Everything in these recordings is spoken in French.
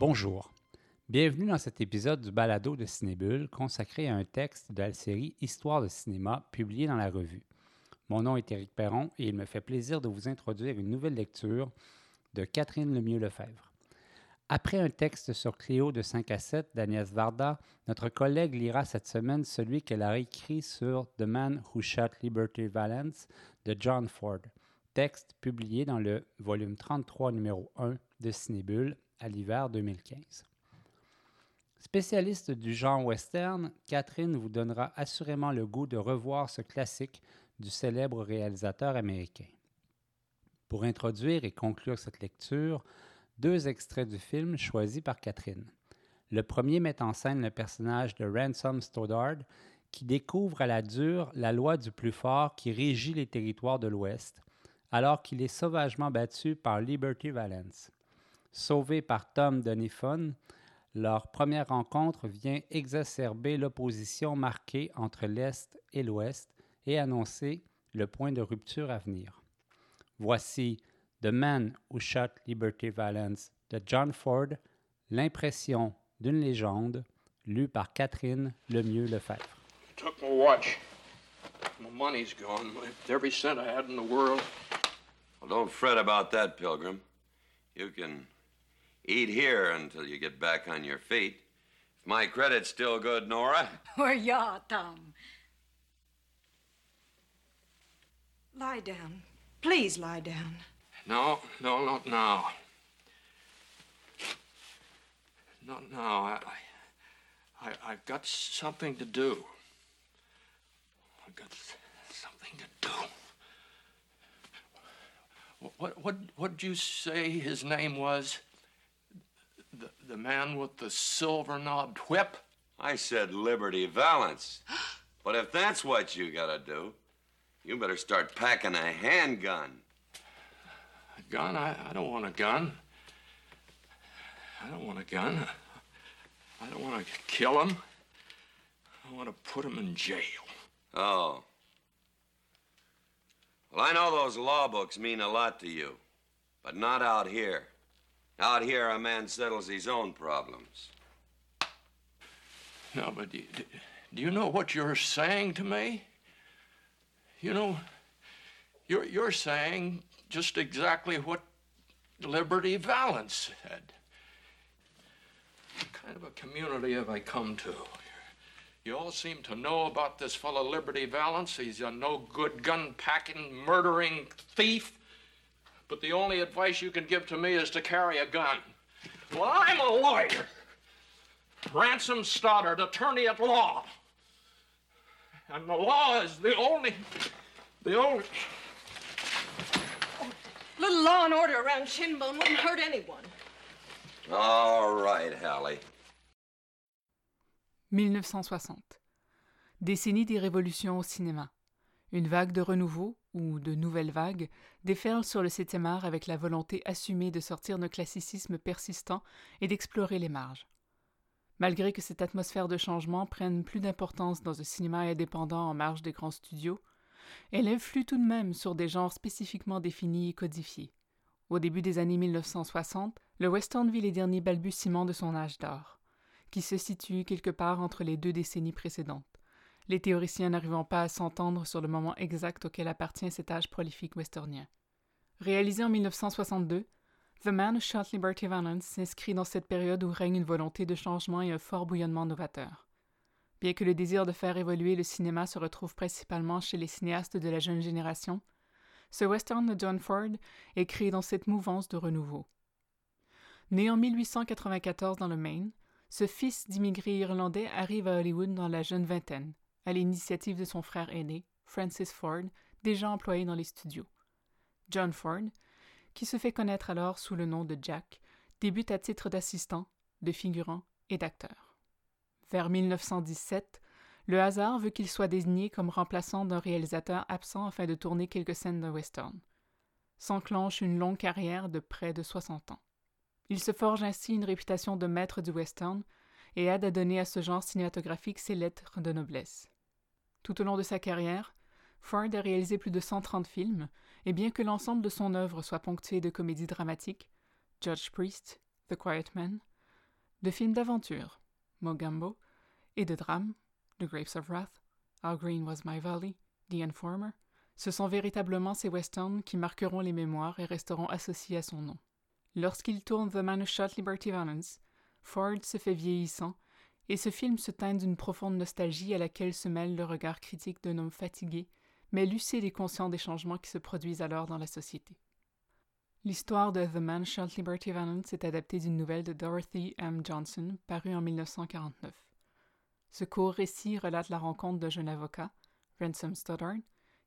Bonjour, bienvenue dans cet épisode du balado de Ciné-Bulles consacré à un texte de la série Histoire de cinéma publié dans la revue. Mon nom est Éric Perron et il me fait plaisir de vous introduire une nouvelle lecture de Catherine Lemieux-Lefebvre. Après un texte sur Cléo de 5 à 7 d'Agnès Varda, notre collègue lira cette semaine celui qu'elle a écrit sur The Man Who Shot Liberty Valance de John Ford, texte publié dans le volume 33, numéro 1 de Ciné-Bulles, à l'hiver 2015. Spécialiste du genre western, Catherine vous donnera assurément le goût de revoir ce classique du célèbre réalisateur américain. Pour introduire et conclure cette lecture, deux extraits du film choisis par Catherine. Le premier met en scène le personnage de Ransom Stoddard, qui découvre à la dure la loi du plus fort qui régit les territoires de l'Ouest, alors qu'il est sauvagement battu par Liberty Valance. Sauvé par Tom Doniphon, leur première rencontre vient exacerber l'opposition marquée entre l'Est et l'Ouest et annoncer le point de rupture à venir. Voici The Man Who Shot Liberty Valance de John Ford, l'impression d'une légende, lu par Catherine Lemieux-Lefebvre. You took my watch. My money's gone. Every cent I had in the world. Well, don't fret about that, Pilgrim. You can eat here until you get back on your feet. If my credit's still good, Nora. Or ya, Tom. Lie down. Please lie down. No, not now. Not now. I've got something to do. I've got something to do. What did you say his name was? The man with the silver-knobbed whip? I said Liberty Valance. But if that's what you gotta do, you better start packing a handgun. A gun? I don't want a gun. I don't want a gun. I don't want to kill him. I want to put him in jail. Oh. Well, I know those law books mean a lot to you, but not out here. Out here, a man settles his own problems. No, but do you know what you're saying to me? You know, you're saying just exactly what Liberty Valance said. What kind of a community have I come to? You all seem to know about this fellow Liberty Valance. He's a no-good, gun-packing, murdering thief. But the only advice you can give to me is to carry a gun. Well, I'm a lawyer. Ransom Stoddard, attorney at law. And the law is the only... Little law and order around Shinbone wouldn't hurt anyone. All right, Hallie. 1960. Décennie des révolutions au cinéma. Une vague de renouveau, ou de nouvelles vagues, déferle sur le 7e art avec la volonté assumée de sortir d'un classicisme persistant et d'explorer les marges. Malgré que cette atmosphère de changement prenne plus d'importance dans un cinéma indépendant en marge des grands studios, elle influe tout de même sur des genres spécifiquement définis et codifiés. Au début des années 1960, le western vit les derniers balbutiements de son âge d'or, qui se situe quelque part entre les deux décennies précédentes, les théoriciens n'arrivant pas à s'entendre sur le moment exact auquel appartient cet âge prolifique westernien. Réalisé en 1962, The Man Who Shot Liberty Valance s'inscrit dans cette période où règne une volonté de changement et un fort bouillonnement novateur. Bien que le désir de faire évoluer le cinéma se retrouve principalement chez les cinéastes de la jeune génération, ce western de John Ford est créé dans cette mouvance de renouveau. Né en 1894 dans le Maine, ce fils d'immigrés irlandais arrive à Hollywood dans la jeune vingtaine, à l'initiative de son frère aîné, Francis Ford, déjà employé dans les studios. John Ford, qui se fait connaître alors sous le nom de Jack, débute à titre d'assistant, de figurant et d'acteur. Vers 1917, le hasard veut qu'il soit désigné comme remplaçant d'un réalisateur absent afin de tourner quelques scènes d'un western. S'enclenche une longue carrière de près de 60 ans. Il se forge ainsi une réputation de maître du western et aide à donner à ce genre cinématographique ses lettres de noblesse. Tout au long de sa carrière, Ford a réalisé plus de 130 films, et bien que l'ensemble de son œuvre soit ponctué de comédies dramatiques, Judge Priest, The Quiet Man, de films d'aventure, Mogambo, et de drames, The Grapes of Wrath, How Green Was My Valley, The Informer, ce sont véritablement ces westerns qui marqueront les mémoires et resteront associés à son nom. Lorsqu'il tourne The Man Who Shot Liberty Valance, Ford se fait vieillissant, et ce film se teint d'une profonde nostalgie à laquelle se mêle le regard critique d'un homme fatigué, mais lucide et conscient des changements qui se produisent alors dans la société. L'histoire de The Man Who Shot Liberty Valance est adaptée d'une nouvelle de Dorothy M. Johnson, parue en 1949. Ce court récit relate la rencontre d'un jeune avocat, Ransom Stoddard,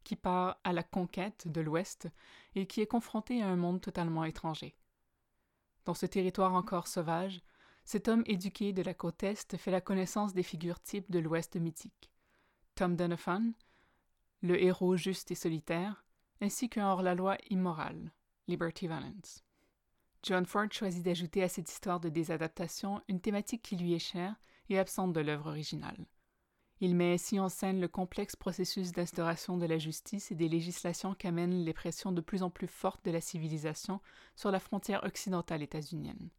qui part à la conquête de l'Ouest et qui est confronté à un monde totalement étranger. Dans ce territoire encore sauvage, cet homme éduqué de la côte Est fait la connaissance des figures types de l'Ouest mythique. Tom Doniphon, le héros juste et solitaire, ainsi qu'un hors-la-loi immoral, Liberty Valance. John Ford choisit d'ajouter à cette histoire de désadaptation une thématique qui lui est chère et absente de l'œuvre originale. Il met ainsi en scène le complexe processus d'instauration de la justice et des législations qu'amènent les pressions de plus en plus fortes de la civilisation sur la frontière occidentale états-unienne.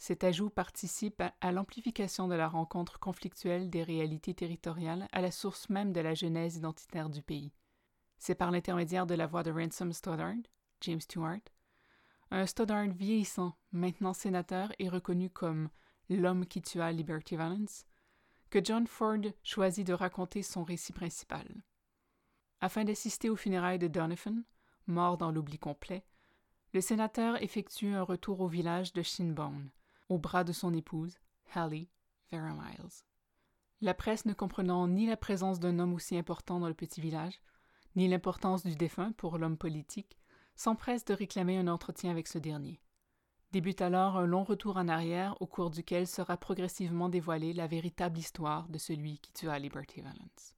Cet ajout participe à l'amplification de la rencontre conflictuelle des réalités territoriales à la source même de la genèse identitaire du pays. C'est par l'intermédiaire de la voix de Ransom Stoddard, James Stewart, un Stoddard vieillissant, maintenant sénateur et reconnu comme « l'homme qui tua Liberty Valance », que John Ford choisit de raconter son récit principal. Afin d'assister aux funérailles de Doniphon, mort dans l'oubli complet, le sénateur effectue un retour au village de Shinbone, au bras de son épouse, Hallie, Vera Miles. La presse ne comprenant ni la présence d'un homme aussi important dans le petit village, ni l'importance du défunt pour l'homme politique, s'empresse de réclamer un entretien avec ce dernier. Débute alors un long retour en arrière au cours duquel sera progressivement dévoilée la véritable histoire de celui qui tua Liberty Valance.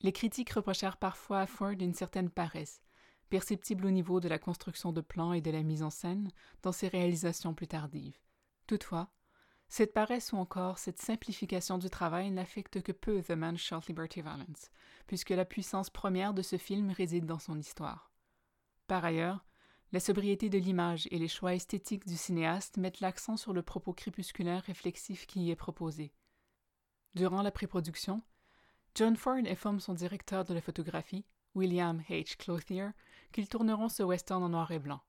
Les critiques reprochèrent parfois à Ford une certaine paresse, perceptible au niveau de la construction de plans et de la mise en scène dans ses réalisations plus tardives. Toutefois, cette paresse ou encore cette simplification du travail n'affecte que peu The Man Who Shot Liberty Valance, puisque la puissance première de ce film réside dans son histoire. Par ailleurs, la sobriété de l'image et les choix esthétiques du cinéaste mettent l'accent sur le propos crépusculaire réflexif qui y est proposé. Durant la pré-production, John Ford informe son directeur de la photographie, William H. Clothier, qu'ils tourneront ce western en noir et blanc.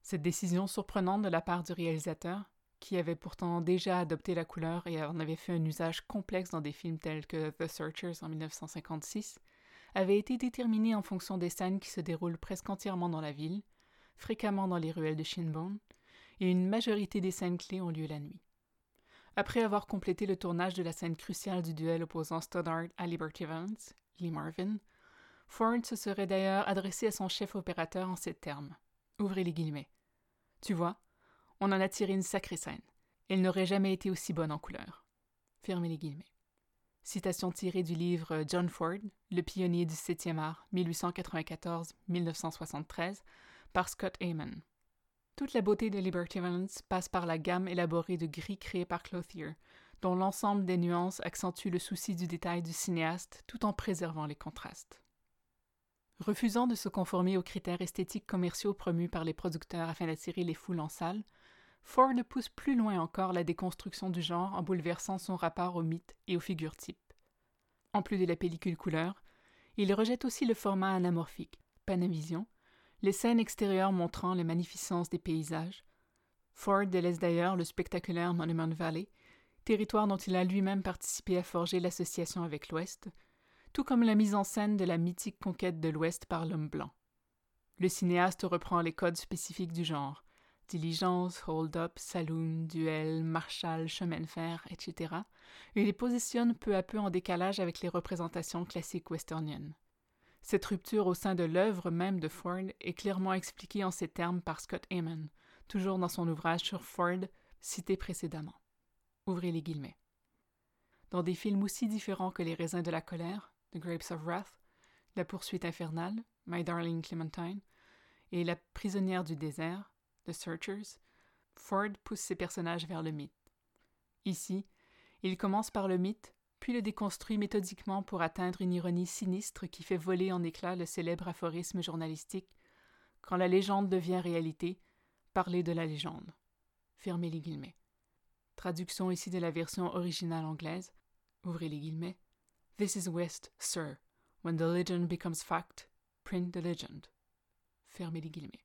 Cette décision surprenante de la part du réalisateur, qui avait pourtant déjà adopté la couleur et en avait fait un usage complexe dans des films tels que The Searchers en 1956, avait été déterminée en fonction des scènes qui se déroulent presque entièrement dans la ville, fréquemment dans les ruelles de Shinbone, et une majorité des scènes clés ont lieu la nuit. Après avoir complété le tournage de la scène cruciale du duel opposant Stoddard à Liberty Valance, Lee Marvin, Ford se serait d'ailleurs adressé à son chef opérateur en ces termes. Ouvrez les guillemets. « Tu vois, on en a tiré une sacrée scène. Elle n'aurait jamais été aussi bonne en couleur. » Fermez les guillemets. Citation tirée du livre John Ford, Le pionnier du 7e art, 1894-1973, par Scott Eyman. Toute la beauté de Liberty Valance passe par la gamme élaborée de gris créée par Clothier, dont l'ensemble des nuances accentue le souci du détail du cinéaste tout en préservant les contrastes. Refusant de se conformer aux critères esthétiques commerciaux promus par les producteurs afin d'attirer les foules en salle, Ford pousse plus loin encore la déconstruction du genre en bouleversant son rapport aux mythes et aux figures types. En plus de la pellicule couleur, il rejette aussi le format anamorphique, Panavision, les scènes extérieures montrant les magnificences des paysages. Ford délaisse d'ailleurs le spectaculaire Monument Valley, territoire dont il a lui-même participé à forger l'association avec l'Ouest, tout comme la mise en scène de la mythique conquête de l'Ouest par l'homme blanc. Le cinéaste reprend les codes spécifiques du genre, diligence, hold-up, saloon, duel, marshal, chemin de fer, etc., et les positionne peu à peu en décalage avec les représentations classiques westerniennes. Cette rupture au sein de l'œuvre même de Ford est clairement expliquée en ces termes par Scott Eyman, toujours dans son ouvrage sur Ford, cité précédemment. Ouvrez les guillemets. Dans des films aussi différents que Les raisins de la colère, The Grapes of Wrath, La poursuite infernale, My Darling Clementine, et La prisonnière du désert, The Searchers, Ford pousse ses personnages vers le mythe. Ici, il commence par le mythe, puis le déconstruit méthodiquement pour atteindre une ironie sinistre qui fait voler en éclats le célèbre aphorisme journalistique « Quand la légende devient réalité, parlez de la légende. » Fermez les guillemets. Traduction ici de la version originale anglaise. Ouvrez les guillemets. « This is West, sir. When the legend becomes fact, print the legend. » Fermez les guillemets.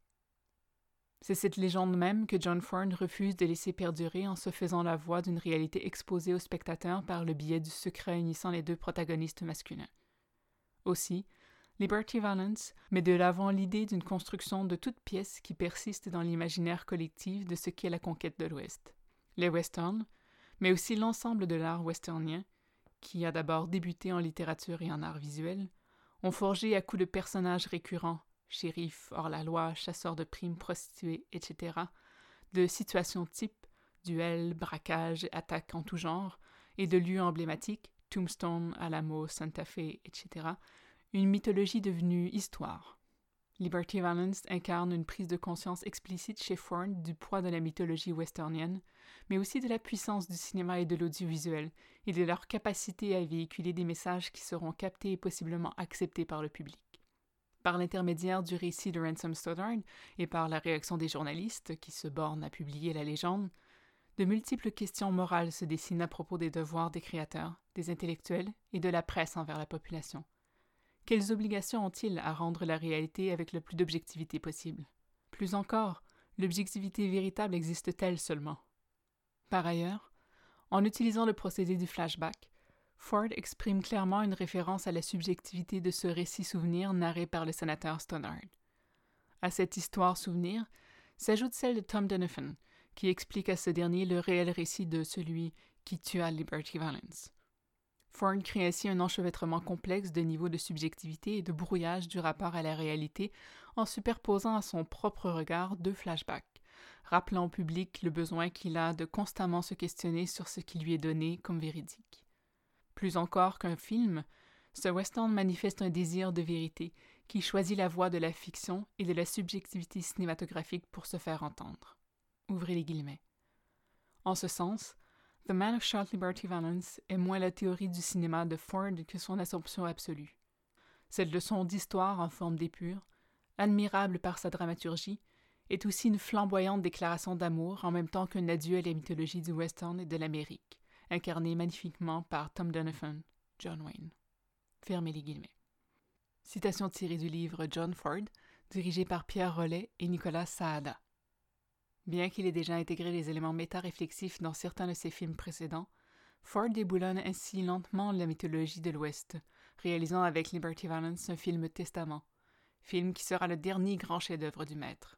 C'est cette légende même que John Ford refuse de laisser perdurer en se faisant la voix d'une réalité exposée aux spectateurs par le biais du secret unissant les deux protagonistes masculins. Aussi, Liberty Valance met de l'avant l'idée d'une construction de toute pièce qui persiste dans l'imaginaire collectif de ce qu'est la conquête de l'Ouest. Les westerns, mais aussi l'ensemble de l'art westernien, qui a d'abord débuté en littérature et en art visuel, ont forgé à coups de personnages récurrents, shérifs, hors-la-loi, chasseurs de primes, prostituées, etc., de situations types, duels, braquages, attaques en tout genre, et de lieux emblématiques, Tombstone, Alamo, Santa Fe, etc., une mythologie devenue histoire. Liberty Valance incarne une prise de conscience explicite chez Ford du poids de la mythologie westernienne, mais aussi de la puissance du cinéma et de l'audiovisuel, et de leur capacité à véhiculer des messages qui seront captés et possiblement acceptés par le public. Par l'intermédiaire du récit de Ransom Stoddard et par la réaction des journalistes qui se bornent à publier la légende, de multiples questions morales se dessinent à propos des devoirs des créateurs, des intellectuels et de la presse envers la population. Quelles obligations ont-ils à rendre la réalité avec le plus d'objectivité possible? Plus encore, l'objectivité véritable existe-t-elle seulement? Par ailleurs, en utilisant le procédé du flashback, Ford exprime clairement une référence à la subjectivité de ce récit-souvenir narré par le sénateur Stoddard. À cette histoire-souvenir s'ajoute celle de Tom Doniphon, qui explique à ce dernier le réel récit de celui qui tua Liberty Valance. Ford crée ainsi un enchevêtrement complexe de niveaux de subjectivité et de brouillage du rapport à la réalité en superposant à son propre regard deux flashbacks, rappelant au public le besoin qu'il a de constamment se questionner sur ce qui lui est donné comme véridique. Plus encore qu'un film, ce western manifeste un désir de vérité qui choisit la voie de la fiction et de la subjectivité cinématographique pour se faire entendre. Ouvrez les guillemets. En ce sens, The Man Who Shot Liberty Valance est moins la théorie du cinéma de Ford que son assomption absolue. Cette leçon d'histoire en forme d'épure, admirable par sa dramaturgie, est aussi une flamboyante déclaration d'amour en même temps qu'un adieu à la mythologie du western et de l'Amérique, incarné magnifiquement par Tom Doniphon, John Wayne. Fermez les guillemets. Citation tirée du livre John Ford, dirigé par Pierre Rollet et Nicolas Saada. Bien qu'il ait déjà intégré les éléments méta-réflexifs dans certains de ses films précédents, Ford déboulonne ainsi lentement la mythologie de l'Ouest, réalisant avec Liberty Valance un film testament, film qui sera le dernier grand chef-d'œuvre du maître.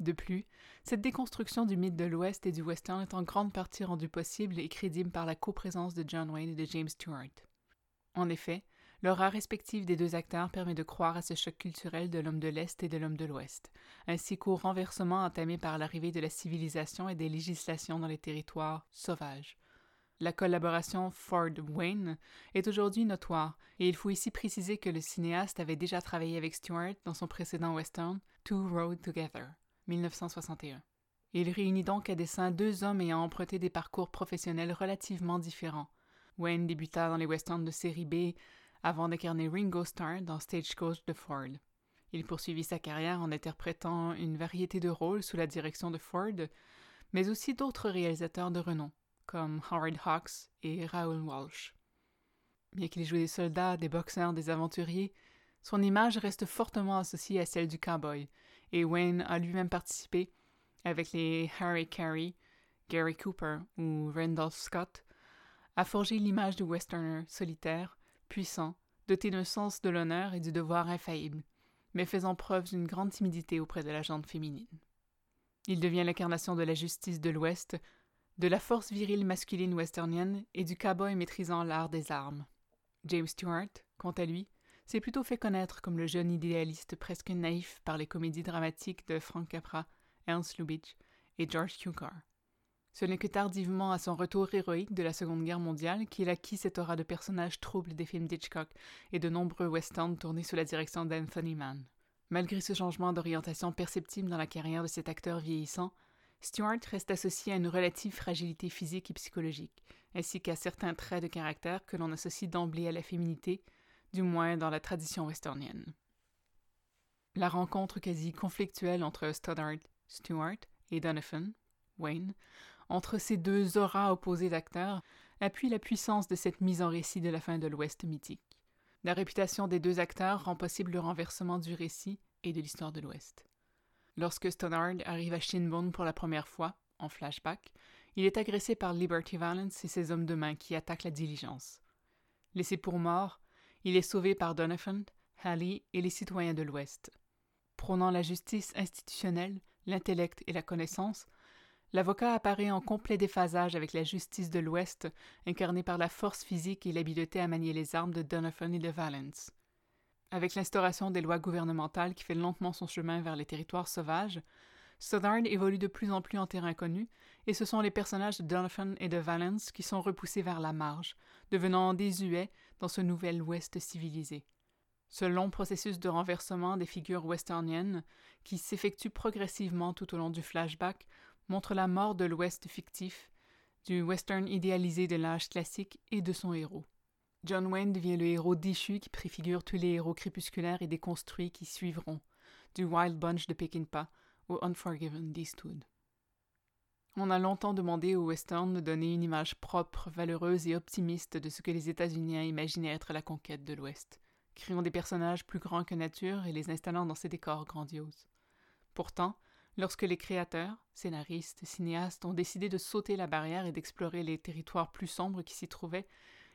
De plus, cette déconstruction du mythe de l'Ouest et du Western est en grande partie rendue possible et crédible par la coprésence de John Wayne et de James Stewart. En effet, l'aura respective des deux acteurs permet de croire à ce choc culturel de l'homme de l'Est et de l'homme de l'Ouest, ainsi qu'au renversement entamé par l'arrivée de la civilisation et des législations dans les territoires sauvages. La collaboration Ford-Wayne est aujourd'hui notoire, et il faut ici préciser que le cinéaste avait déjà travaillé avec Stewart dans son précédent western, Two Rode Together, 1961. Il réunit donc à dessein deux hommes ayant emprunté des parcours professionnels relativement différents. Wayne débuta dans les westerns de série B avant d'incarner Ringo Starr dans Stagecoach de Ford. Il poursuivit sa carrière en interprétant une variété de rôles sous la direction de Ford, mais aussi d'autres réalisateurs de renom, comme Howard Hawks et Raoul Walsh. Bien qu'il ait joué des soldats, des boxeurs, des aventuriers, son image reste fortement associée à celle du cowboy, et Wayne a lui-même participé, avec les Harry Carey, Gary Cooper ou Randolph Scott, à forger l'image du westerner solitaire, puissant, doté d'un sens de l'honneur et du devoir infaillible, mais faisant preuve d'une grande timidité auprès de la gente féminine. Il devient l'incarnation de la justice de l'Ouest, de la force virile masculine westernienne et du cowboy maîtrisant l'art des armes. James Stewart, quant à lui, s'est plutôt fait connaître comme le jeune idéaliste presque naïf par les comédies dramatiques de Frank Capra, Ernst Lubitsch et George Cukor. Ce n'est que tardivement à son retour héroïque de la Seconde Guerre mondiale qu'il acquit cette aura de personnage trouble des films d'Hitchcock et de nombreux westerns tournés sous la direction d'Anthony Mann. Malgré ce changement d'orientation perceptible dans la carrière de cet acteur vieillissant, Stewart reste associé à une relative fragilité physique et psychologique, ainsi qu'à certains traits de caractère que l'on associe d'emblée à la féminité, du moins dans la tradition westernienne. La rencontre quasi conflictuelle entre Stoddard, Stewart et Doniphon, Wayne, entre ces deux auras opposées d'acteurs, appuie la puissance de cette mise en récit de la fin de l'Ouest mythique. La réputation des deux acteurs rend possible le renversement du récit et de l'histoire de l'Ouest. Lorsque Stoddard arrive à Shinbone pour la première fois, en flashback, il est agressé par Liberty Valance et ses hommes de main qui attaquent la diligence. Laissé pour mort, il est sauvé par Doniphon, Halley et les citoyens de l'Ouest. Prônant la justice institutionnelle, l'intellect et la connaissance, l'avocat apparaît en complet déphasage avec la justice de l'Ouest, incarnée par la force physique et l'habileté à manier les armes de Doniphon et de Valance. Avec l'instauration des lois gouvernementales qui fait lentement son chemin vers les territoires sauvages, Stoddard évolue de plus en plus en terrain connu, et ce sont les personnages de Doniphon et de Valance qui sont repoussés vers la marge, devenant désuets dans ce nouvel Ouest civilisé. Ce long processus de renversement des figures westerniennes, qui s'effectue progressivement tout au long du flashback, montre la mort de l'Ouest fictif, du western idéalisé de l'âge classique et de son héros. John Wayne devient le héros déchu qui préfigure tous les héros crépusculaires et déconstruits qui suivront, du Wild Bunch de Peckinpah au Unforgiven d'Eastwood. On a longtemps demandé aux westerns de donner une image propre, valeureuse et optimiste de ce que les États-Unis imaginaient être la conquête de l'Ouest, créant des personnages plus grands que nature et les installant dans ces décors grandioses. Pourtant, lorsque les créateurs, scénaristes, cinéastes ont décidé de sauter la barrière et d'explorer les territoires plus sombres qui s'y trouvaient,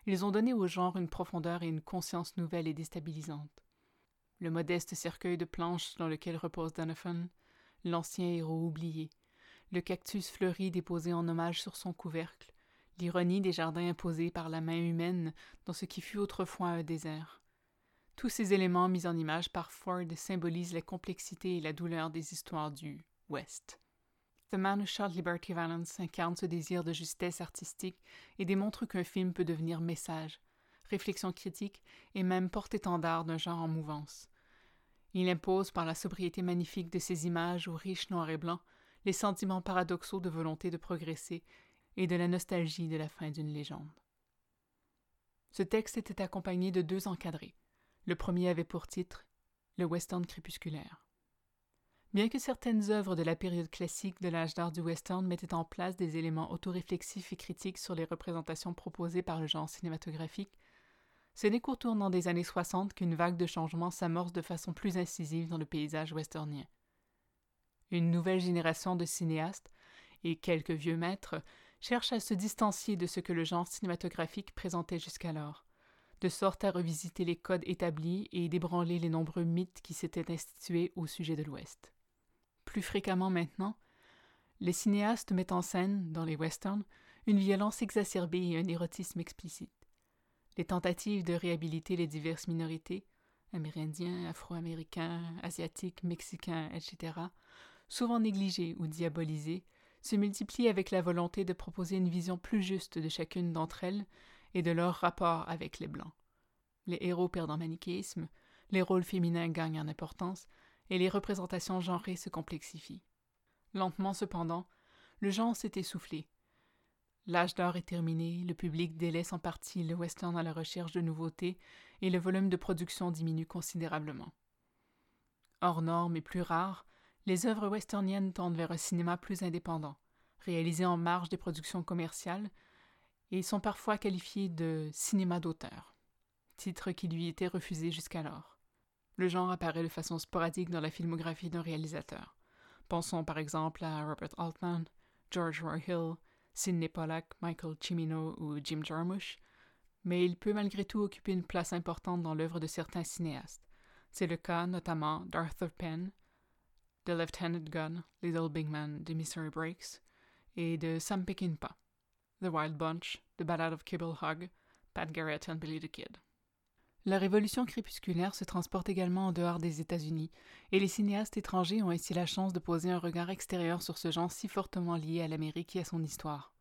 ils ont donné au genre une profondeur et une conscience nouvelle et déstabilisante. Le modeste cercueil de planches dans lequel repose Doniphon, l'ancien héros oublié, le cactus fleuri déposé en hommage sur son couvercle, l'ironie des jardins imposés par la main humaine dans ce qui fut autrefois un désert. Tous ces éléments mis en image par Ford symbolisent la complexité et la douleur des histoires du Ouest. The Man Who Shot Liberty Valance incarne ce désir de justesse artistique et démontre qu'un film peut devenir message, réflexion critique et même porte-étendard d'un genre en mouvance. Il impose par la sobriété magnifique de ses images aux riches noirs et blancs les sentiments paradoxaux de volonté de progresser et de la nostalgie de la fin d'une légende. Ce texte était accompagné de deux encadrés. Le premier avait pour titre « Le western crépusculaire ». Bien que certaines œuvres de la période classique de l'âge d'or du western mettaient en place des éléments autoréflexifs et critiques sur les représentations proposées par le genre cinématographique, ce n'est qu'au tournant des années 60 qu'une vague de changements s'amorce de façon plus incisive dans le paysage westernien. Une nouvelle génération de cinéastes, et quelques vieux maîtres, cherchent à se distancier de ce que le genre cinématographique présentait jusqu'alors, de sorte à revisiter les codes établis et débranler les nombreux mythes qui s'étaient institués au sujet de l'Ouest. Plus fréquemment maintenant, les cinéastes mettent en scène, dans les westerns, une violence exacerbée et un érotisme explicite. Les tentatives de réhabiliter les diverses minorités, amérindiens, afro-américains, asiatiques, mexicains, etc., souvent négligées ou diabolisées, se multiplient avec la volonté de proposer une vision plus juste de chacune d'entre elles et de leur rapport avec les Blancs. Les héros perdent en manichéisme, les rôles féminins gagnent en importance, et les représentations genrées se complexifient. Lentement cependant, le genre s'est essoufflé. L'âge d'or est terminé, le public délaisse en partie le western à la recherche de nouveautés et le volume de production diminue considérablement. Hors normes et plus rares, les œuvres westerniennes tendent vers un cinéma plus indépendant, réalisé en marge des productions commerciales et sont parfois qualifiées de « cinéma d'auteur », titre qui lui était refusé jusqu'alors. Le genre apparaît de façon sporadique dans la filmographie d'un réalisateur. Pensons par exemple à Robert Altman, George Roy Hill, Sidney Pollack, Michael Cimino ou Jim Jarmusch, mais il peut malgré tout occuper une place importante dans l'œuvre de certains cinéastes. C'est le cas notamment d'Arthur Penn, The Left-Handed Gun, Little Big Man, The Misery Breaks, et de Sam Peckinpah, The Wild Bunch, The Ballad of Cable Hogg, Pat Garrett and Billy the Kid. La révolution crépusculaire se transporte également en dehors des États-Unis, et les cinéastes étrangers ont ainsi la chance de poser un regard extérieur sur ce genre si fortement lié à l'Amérique et à son histoire.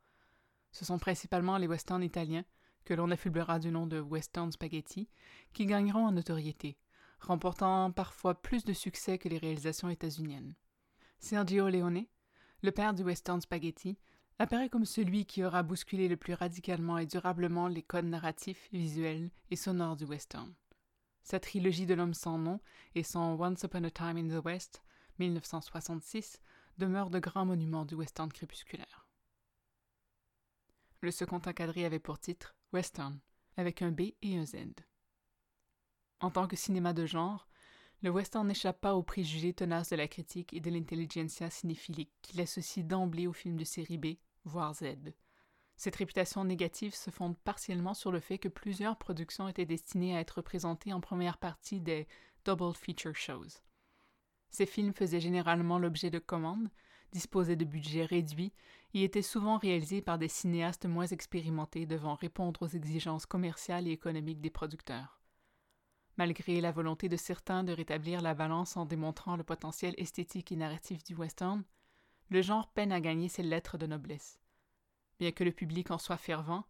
Ce sont principalement les westerns italiens, que l'on affublera du nom de western spaghetti, qui gagneront en notoriété, remportant parfois plus de succès que les réalisations états-uniennes. Sergio Leone, le père du western spaghetti, apparaît comme celui qui aura bousculé le plus radicalement et durablement les codes narratifs, visuels et sonores du western. Sa trilogie de l'homme sans nom et son Once Upon a Time in the West, 1966, demeurent de grands monuments du western crépusculaire. Le second encadré avait pour titre « Western », avec un B et un Z. En tant que cinéma de genre, le western n'échappe pas aux préjugés tenaces de la critique et de l'intelligentsia cinéphilique qui l'associe d'emblée aux films de série B, voire Z. Cette réputation négative se fonde partiellement sur le fait que plusieurs productions étaient destinées à être représentées en première partie des « double feature shows ». Ces films faisaient généralement l'objet de commandes, disposaient de budgets réduits et étaient souvent réalisés par des cinéastes moins expérimentés devant répondre aux exigences commerciales et économiques des producteurs. Malgré la volonté de certains de rétablir la balance en démontrant le potentiel esthétique et narratif du western, le genre peine à gagner ses lettres de noblesse. Bien que le public en soit fervent,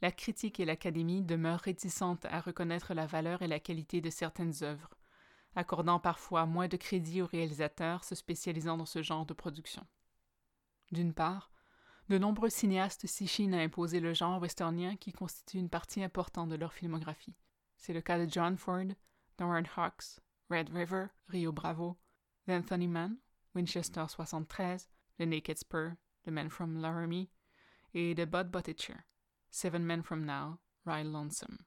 la critique et l'académie demeurent réticentes à reconnaître la valeur et la qualité de certaines œuvres, accordant parfois moins de crédit aux réalisateurs se spécialisant dans ce genre de production. D'une part, de nombreux cinéastes s'y chinent à imposer le genre westernien qui constitue une partie importante de leur filmographie. C'est le cas de John Ford, Howard Hawks, Red River, Rio Bravo, d'Anthony Mann, Winchester 73, The Naked Spur, The Man from Laramie, et de Bud Butticher, Seven Men from Now, Ride Lonesome.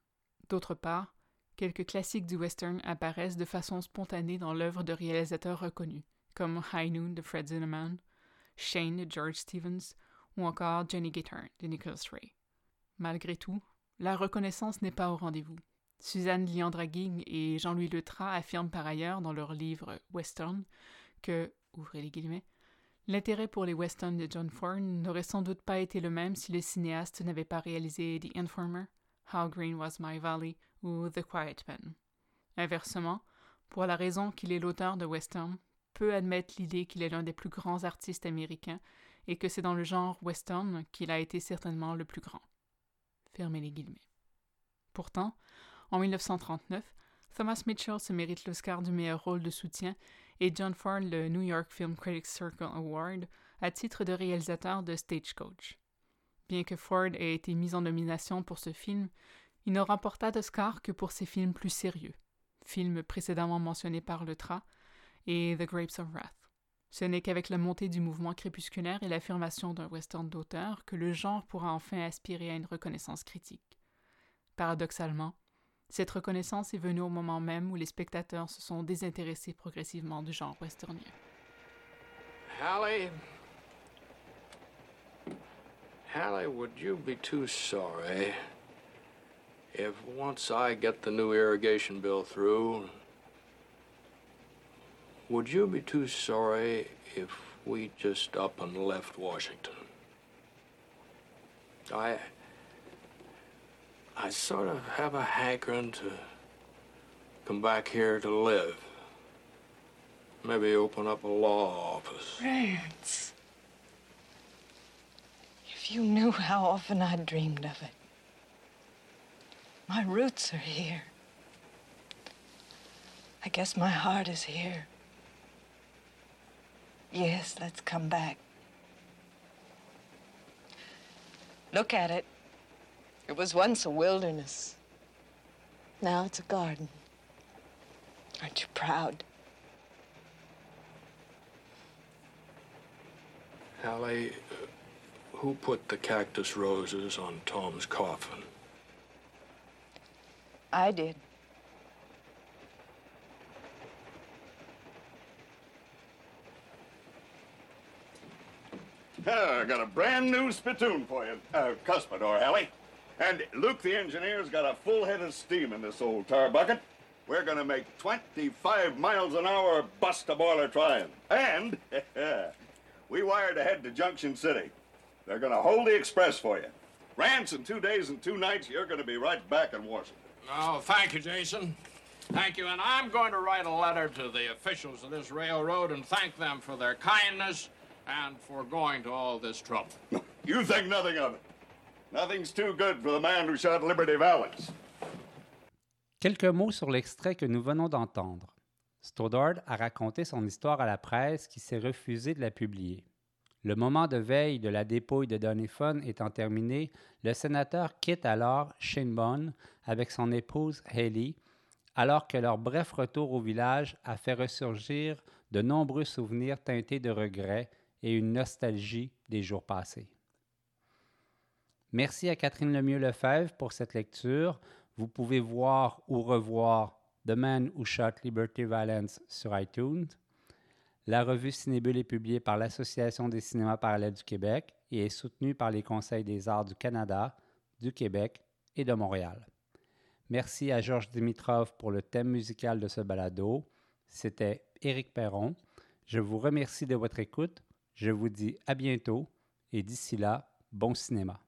D'autre part, quelques classiques du western apparaissent de façon spontanée dans l'œuvre de réalisateurs reconnus, comme High Noon de Fred Zinnemann, Shane de George Stevens, ou encore Johnny Guitar de Nicholas Ray. Malgré tout, la reconnaissance n'est pas au rendez-vous. Suzanne Liandra-Guigne et Jean-Louis Leutrat affirment par ailleurs dans leur livre « Western » que, ouvrez les guillemets, l'intérêt pour les westerns de John Ford n'aurait sans doute pas été le même si le cinéaste n'avait pas réalisé « The Informer »,« How Green Was My Valley » ou « The Quiet Man ». Inversement, pour la raison qu'il est l'auteur de western, peu admettent l'idée qu'il est l'un des plus grands artistes américains et que c'est dans le genre western qu'il a été certainement le plus grand. Fermez les guillemets. Pourtant, en 1939, Thomas Mitchell se mérite l'Oscar du meilleur rôle de soutien et John Ford le New York Film Critics Circle Award à titre de réalisateur de Stagecoach. Bien que Ford ait été mis en nomination pour ce film, il ne remporta d'Oscar que pour ses films plus sérieux, films précédemment mentionnés par Leutrat et The Grapes of Wrath. Ce n'est qu'avec la montée du mouvement crépusculaire et l'affirmation d'un western d'auteur que le genre pourra enfin aspirer à une reconnaissance critique. Paradoxalement, cette reconnaissance est venue au moment même où les spectateurs se sont désintéressés progressivement du genre westernien. Hallie, would you be too sorry if once I get the new irrigation bill through, would you be too sorry if we just up and left Washington? I sort of have a hankering to come back here to live. Maybe open up a law office. Rance, if you knew how often I dreamed of it. My roots are here. I guess my heart is here. Yes, let's come back. Look at it. It was once a wilderness. Now it's a garden. Aren't you proud? Hallie, who put the cactus roses on Tom's coffin? I did. I got a brand new spittoon for you, cuspidor, Hallie. And Luke, the engineer's got a full head of steam in this old tar bucket. We're gonna make 25 miles an hour bust a boiler trying. And we wired ahead to Junction City. They're gonna hold the express for you. Rance, in 2 days and 2 nights, you're gonna be right back in Washington. Oh, thank you, Jason. Thank you, and I'm going to write a letter to the officials of this railroad and thank them for their kindness and for going to all this trouble. You think nothing of it. Nothing's too good for the man who shot Liberty Valance. Quelques mots sur l'extrait que nous venons d'entendre. Stoddard a raconté son histoire à la presse qui s'est refusée de la publier. Le moment de veille de la dépouille de Doniphon étant terminé, le sénateur quitte alors Shinbone avec son épouse Haley, alors que leur bref retour au village a fait ressurgir de nombreux souvenirs teintés de regrets et une nostalgie des jours passés. Merci à Catherine Lemieux-Lefebvre pour cette lecture. Vous pouvez voir ou revoir The Man Who Shot Liberty Valance sur iTunes. La revue Ciné-Bulles est publiée par l'Association des cinémas parallèles du Québec et est soutenue par les Conseils des arts du Canada, du Québec et de Montréal. Merci à Georges Dimitrov pour le thème musical de ce balado. C'était Éric Perron. Je vous remercie de votre écoute. Je vous dis à bientôt et d'ici là, bon cinéma.